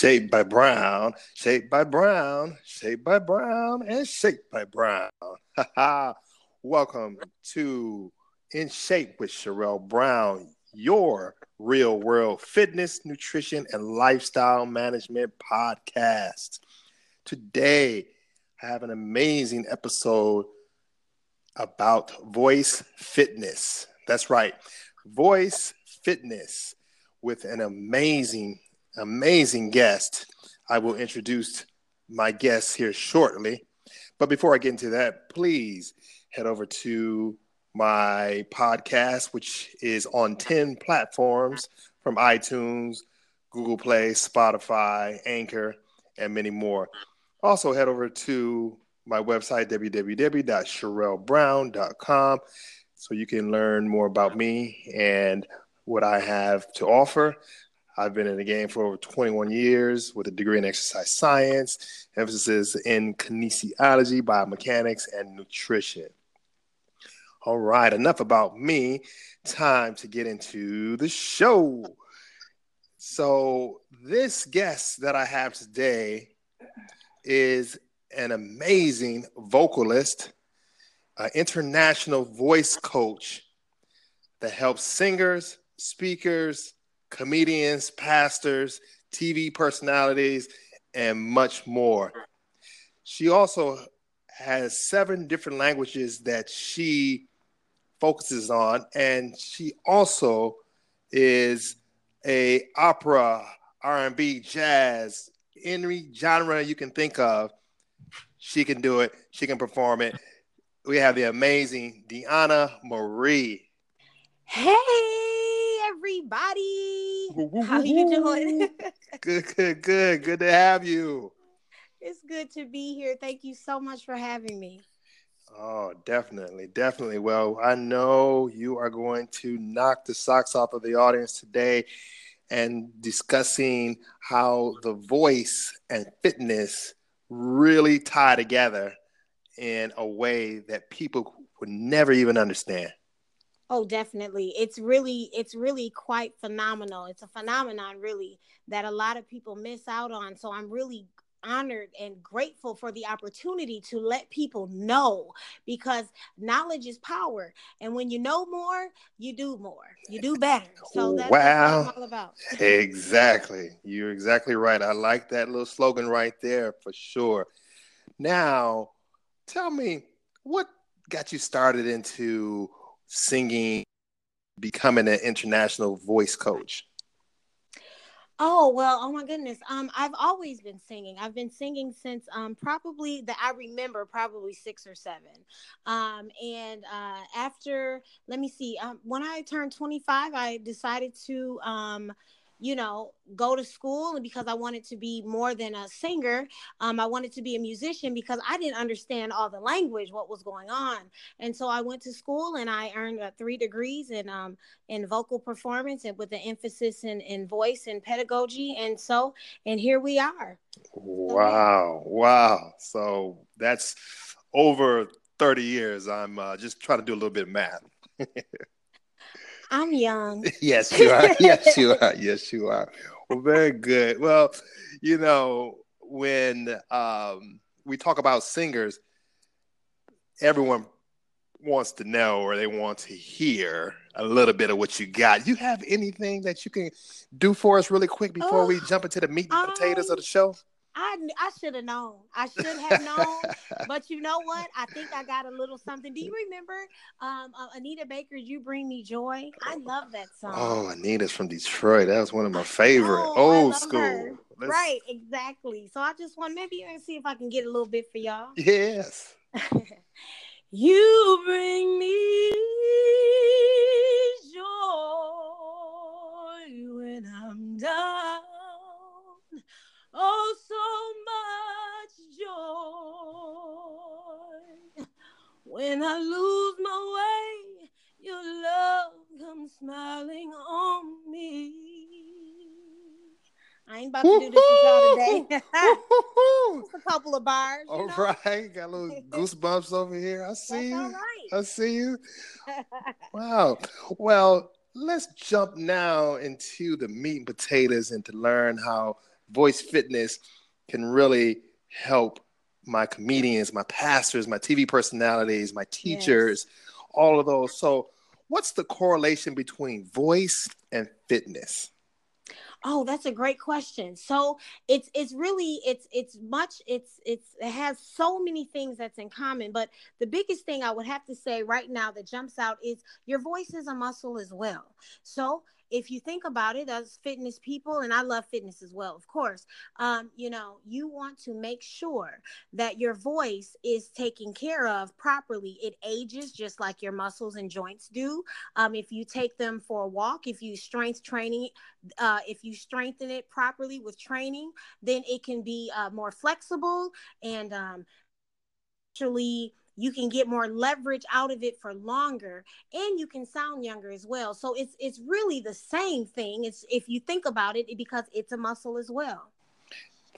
Saved by Brown, saved by Brown, saved by Brown, and saved by Brown. Welcome to In Shape with Sherelle Brown, your real world fitness, nutrition, and lifestyle management podcast. Today, I have an amazing episode about voice fitness. That's right, voice fitness with an amazing guest. I will introduce my guest here shortly. But before I get into that, please head over to my podcast, which is on 10 platforms from iTunes, Google Play, Spotify, Anchor, and many more. Also head over to my website, www.sherellebrown.com, so you can learn more about me and what I have to offer. I've been in the game for over 21 years with a degree in exercise science, emphasis in kinesiology, biomechanics, and nutrition. All right, enough about me. Time to get into the show. So this guest that I have today is an amazing vocalist, an international voice coach that helps singers, speakers, comedians, pastors, TV personalities, and much more. She also has 7 different languages that she focuses on, and she also is a opera, R&B, jazz, any genre you can think of. She can do it. She can perform it. We have the amazing Deanna Marie. Hey, everybody. How are you doing? Good. Good to have you. It's good to be here. Thank you so much for having me. Oh, definitely. Well, I know you are going to knock the socks off of the audience today and discussing how the voice and fitness really tie together in a way that people would never even understand. Oh, definitely. It's really quite phenomenal. It's a phenomenon, really, that a lot of people miss out on. So I'm really honored and grateful for the opportunity to let people know, because knowledge is power. And when you know more, you do more. You do better. So that's what I'm all about. Exactly. You're exactly right. I like that little slogan right there for sure. Now, tell me, what got you started into singing, becoming an international voice coach? Oh my goodness. I've always been singing. I've been singing since probably 6 or 7. When I turned 25, I decided to, go to school, and because I wanted to be more than a singer, I wanted to be a musician, because I didn't understand all the language, what was going on. And so I went to school and I earned 3 degrees in vocal performance, and with an emphasis in voice and pedagogy. And here we are. Wow. So that's over 30 years. I'm just trying to do a little bit of math. I'm young. Yes, you are. Well, very good. Well, when we talk about singers, everyone wants to know, or they want to hear a little bit of what you got. You have anything that you can do for us really quick before we jump into the meat and potatoes of the show? I should have known. I should have known. But you know what? I think I got a little something. Do you remember Anita Baker's "You Bring Me Joy"? I love that song. Oh, Anita's from Detroit. That was one of my favorite. Old school. Right, exactly. So I just want to see if I can get a little bit for y'all. Yes. You bring me joy when I'm down. Oh, so much joy. When I lose my way, your love comes smiling on me. I ain't about to do this with y'all today. Just a couple of bars. All right. Got a little goosebumps over here. I see you. All right. I see you. Wow. Well, let's jump now into the meat and potatoes and to learn how voice fitness can really help my comedians, my pastors, my TV personalities, my teachers, yes. all of those. So what's the correlation between voice and fitness? Oh, that's a great question. So it has so many things that's in common, but the biggest thing I would have to say right now that jumps out is your voice is a muscle as well. So if you think about it, as fitness people, and I love fitness as well, of course, you want to make sure that your voice is taken care of properly. It ages just like your muscles and joints do. If you take them for a walk, if you strengthen it properly with training, then it can be more flexible and actually you can get more leverage out of it for longer, and you can sound younger as well. So it's really the same thing. It's if you think about it, because it's a muscle as well.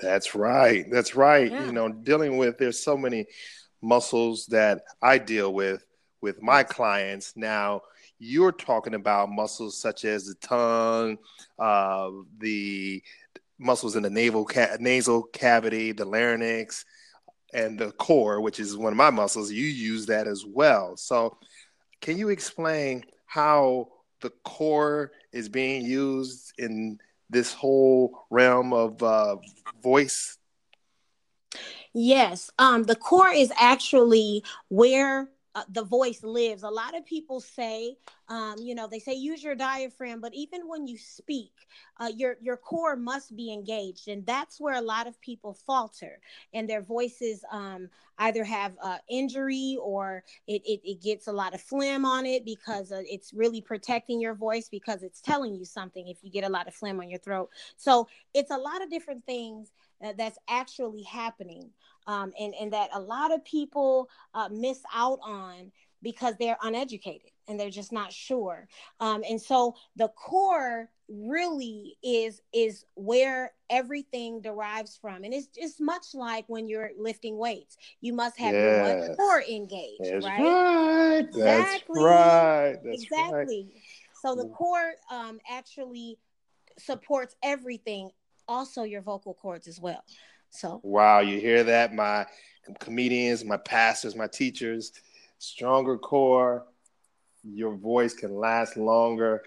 That's right. That's right. Yeah. There's so many muscles that I deal with my clients. Now you're talking about muscles such as the tongue, the muscles in the nasal cavity, the larynx, and the core, which is one of my muscles. You use that as well. So can you explain how the core is being used in this whole realm of voice? Yes. The core is actually where the voice lives. A lot of people say, they say use your diaphragm, but even when you speak, your core must be engaged. And that's where a lot of people falter, and their voices either have injury, or it gets a lot of phlegm on it, because it's really protecting your voice, because it's telling you something if you get a lot of phlegm on your throat. So it's a lot of different things that's actually happening, and that a lot of people miss out on because they're uneducated and they're just not sure. And so the core really is where everything derives from. And it's just much like when you're lifting weights, you must have your core engaged, right? Exactly. That's right. So the core actually supports everything, also your vocal cords as well. So wow, you hear that? My comedians, my pastors, my teachers, stronger core, your voice can last longer.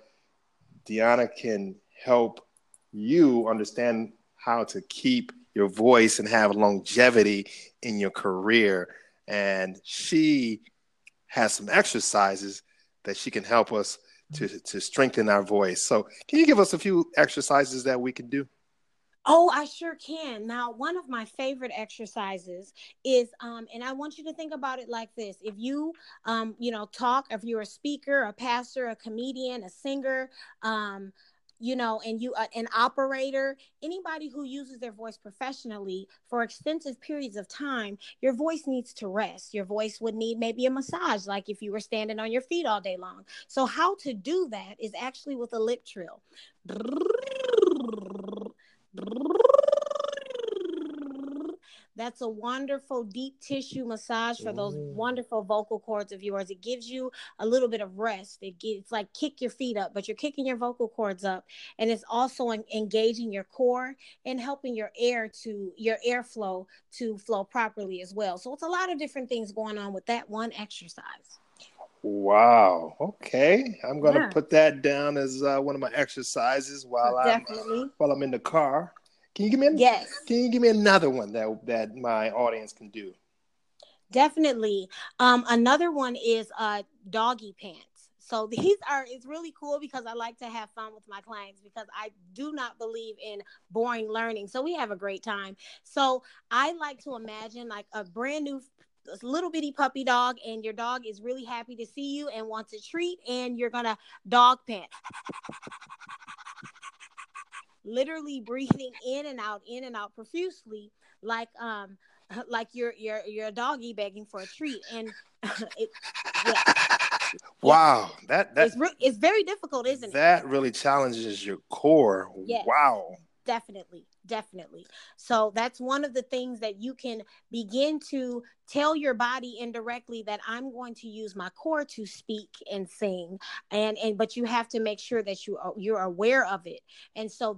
Deanna can help you understand how to keep your voice and have longevity in your career. And she has some exercises that she can help us to strengthen our voice. So can you give us a few exercises that we can do? Oh, I sure can. Now, one of my favorite exercises is, and I want you to think about it like this. If you, talk, if you're a speaker, a pastor, a comedian, a singer, and you an operator, anybody who uses their voice professionally for extensive periods of time, your voice needs to rest. Your voice would need maybe a massage, like if you were standing on your feet all day long. So how to do that is actually with a lip trill. That's a wonderful deep tissue massage for those wonderful vocal cords of yours. It gives you a little bit of rest. It's like kick your feet up, but you're kicking your vocal cords up, and it's also engaging your core and helping your airflow to flow properly as well. So it's a lot of different things going on with that one exercise. Wow. Okay. I'm going to put that down as one of my exercises while I'm in the car. Can you give me another one that my audience can do? Definitely. Another one is doggy pants. So it's really cool, because I like to have fun with my clients, because I do not believe in boring learning. So we have a great time. So I like to imagine like a brand new little bitty puppy dog, and your dog is really happy to see you and wants a treat, and you're gonna dog pant. Literally breathing in and out profusely, like your doggy begging for a treat. And wow, that's it's very difficult, isn't it? That really challenges your core. Yes. Wow. Definitely. So that's one of the things that you can begin to tell your body indirectly that I'm going to use my core to speak and sing, but you have to make sure that you're aware of it. And so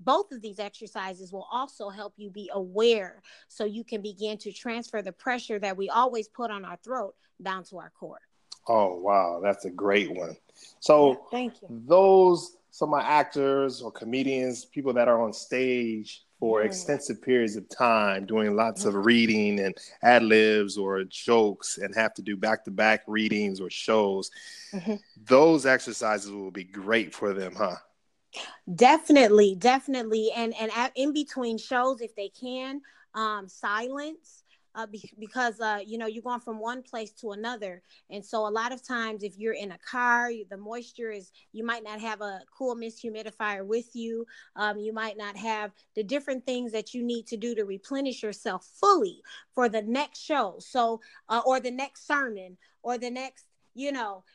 both of these exercises will also help you be aware, so you can begin to transfer the pressure that we always put on our throat down to our core. Oh wow, that's a great one. So thank you. Some of my actors or comedians, people that are on stage for extensive periods of time doing lots of reading and ad-libs or jokes, and have to do back-to-back readings or shows. Mm-hmm. Those exercises will be great for them, huh? Definitely. And in between shows, if they can, silence. Because you're going from one place to another. And so a lot of times if you're in a car, the moisture is, you might not have a cool mist humidifier with you. You might not have the different things that you need to do to replenish yourself fully for the next show. So, or the next sermon or the next,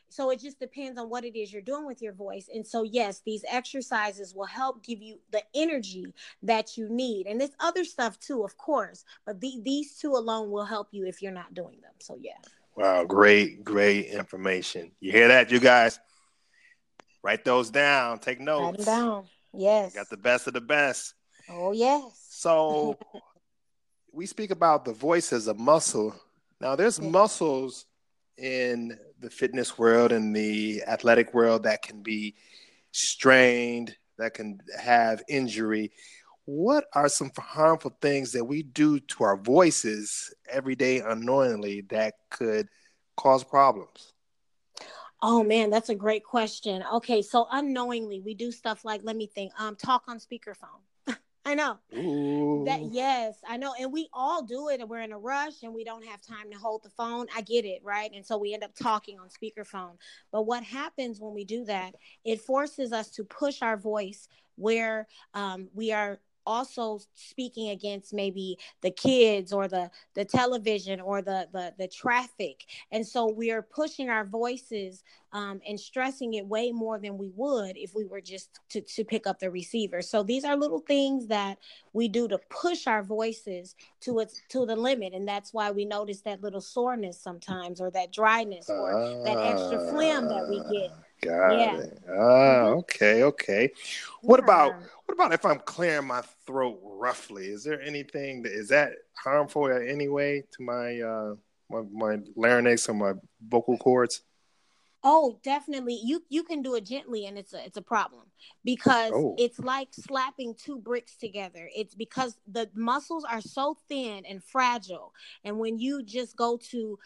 so it just depends on what it is you're doing with your voice. And so, yes, these exercises will help give you the energy that you need. And there's other stuff, too, of course. But these two alone will help you if you're not doing them. So, yeah. Wow. Great information. You hear that, you guys? Write those down. Take notes. Write them down. Yes. You got the best of the best. Oh, yes. So we speak about the voice as a muscle. Now, there's muscles in the fitness world and the athletic world that can be strained, that can have injury. What are some harmful things that we do to our voices every day unknowingly that could cause problems? Oh, man, that's a great question. Okay, so unknowingly, we do stuff like, let me think, talk on speakerphone. I know. Ooh. Yes, I know. And we all do it, and we're in a rush and we don't have time to hold the phone. I get it, right? And so we end up talking on speakerphone. But what happens when we do that, it forces us to push our voice where we are also speaking against maybe the kids or the television or the traffic. And so we are pushing our voices and stressing it way more than we would if we were just to pick up the receiver. So these are little things that we do to push our voices to the limit. And that's why we notice that little soreness sometimes, or that dryness, or that extra phlegm that we get. Got it. Okay. What about if I'm clearing my throat roughly? Is there anything is that harmful in any way to my larynx or my vocal cords? Oh, definitely. You can do it gently, and it's a problem because it's like slapping two bricks together. It's because the muscles are so thin and fragile, and when you just go to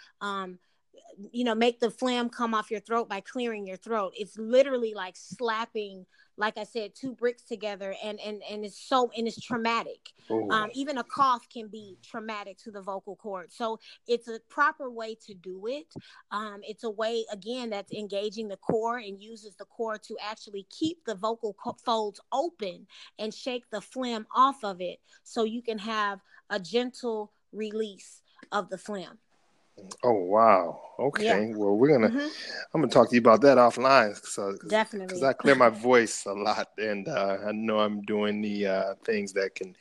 make the phlegm come off your throat by clearing your throat, it's literally like slapping, like I said, two bricks together, and it's traumatic. Even a cough can be traumatic to the vocal cord. So it's a proper way to do it. It's a way, again, that's engaging the core and uses the core to actually keep the vocal folds open and shake the phlegm off of it, so you can have a gentle release of the phlegm. Oh, wow. Okay. Yeah. Well, I'm going to talk to you about that offline. Definitely. Because I clear my voice a lot, and I know I'm doing the things that can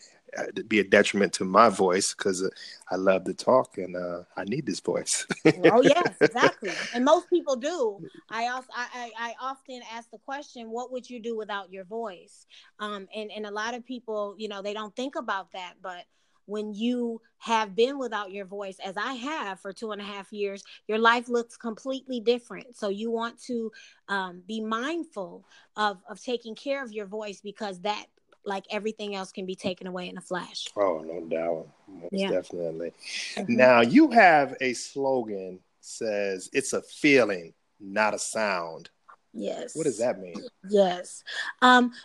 be a detriment to my voice, because I love to talk, and I need this voice. Oh, yes, exactly. And most people do. I often ask the question, what would you do without your voice? And a lot of people, they don't think about that, but when you have been without your voice, as I have for 2.5 years, your life looks completely different. So you want to be mindful of taking care of your voice, because that, like everything else, can be taken away in a flash. Oh, no doubt. Definitely. Mm-hmm. Now, you have a slogan says, it's a feeling, not a sound. Yes. What does that mean? Yes. Well,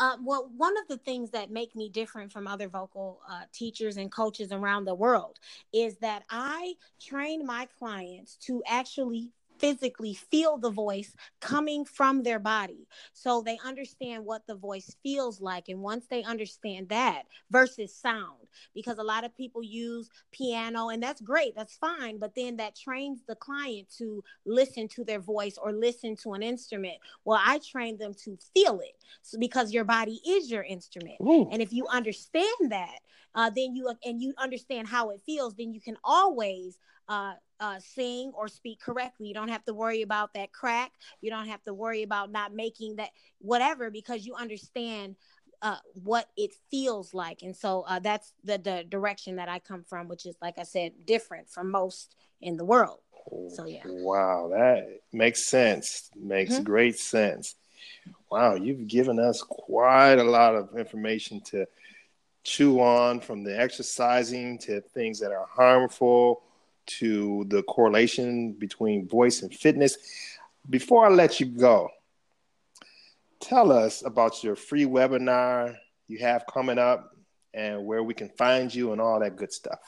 one of the things that make me different from other vocal teachers and coaches around the world is that I train my clients to actually physically feel the voice coming from their body. So they understand what the voice feels like. And once they understand that versus sound, because a lot of people use piano, and that's great, that's fine. But then that trains the client to listen to their voice or listen to an instrument. Well, I train them to feel it, so, because your body is your instrument. Ooh. And if you understand that, then you understand how it feels, then you can always sing or speak correctly. You don't have to worry about that crack. You don't have to worry about not making that whatever, because you understand what it feels like. And so that's the direction that I come from, which is, like I said, different from most in the world. So, yeah. Wow. That makes sense. Makes mm-hmm. great sense. Wow. You've given us quite a lot of information to chew on, from the exercising to things that are harmful to the correlation between voice and fitness. Before I let you go, tell us about your free webinar you have coming up and where we can find you and all that good stuff.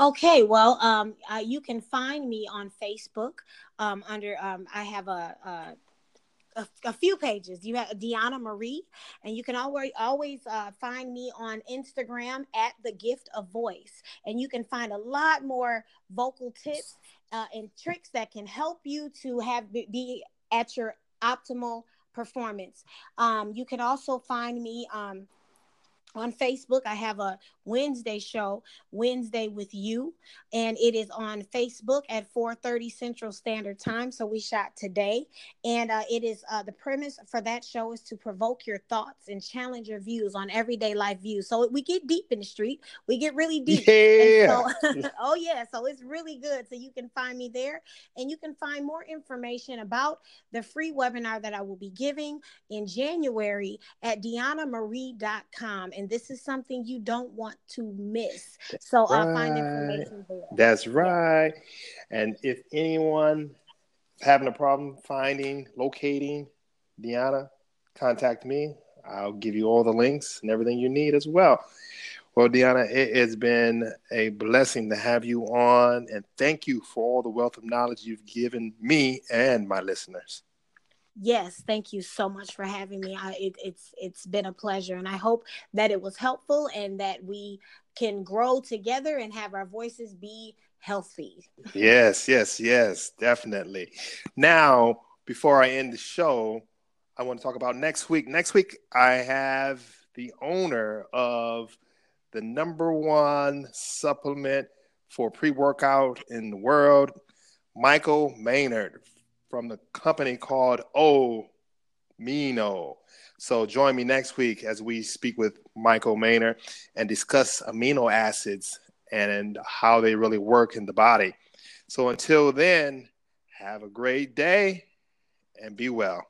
Okay, well, you can find me on Facebook under, I have a few pages. You have Deanna Marie, and you can always find me on Instagram at The Gift of Voice, and you can find a lot more vocal tips and tricks that can help you to be at your optimal performance. You can also find me on Facebook. I have a Wednesday show, Wednesday with You, and it is on Facebook at 4:30 Central Standard Time. So we shot today, and it is the premise for that show is to provoke your thoughts and challenge your views on everyday life views. So we get deep in the street. We get really deep. Yeah. And so, oh yeah. So it's really good. So you can find me there, and you can find more information about the free webinar that I will be giving in January at DeannaMarie.com. And this is something you don't want to miss. So I'll find information there. That's right. And if anyone is having a problem locating Deanna, contact me. I'll give you all the links and everything you need as well. Well, Deanna, it has been a blessing to have you on. And thank you for all the wealth of knowledge you've given me and my listeners. Yes, thank you so much for having me. It's been a pleasure, and I hope that it was helpful and that we can grow together and have our voices be healthy. Yes, definitely. Now, before I end the show, I want to talk about next week. Next week, I have the owner of the #1 supplement for pre-workout in the world, Michael Maynard, from the company called Omino. So join me next week as we speak with Michael Maynard and discuss amino acids and how they really work in the body. So until then, have a great day and be well.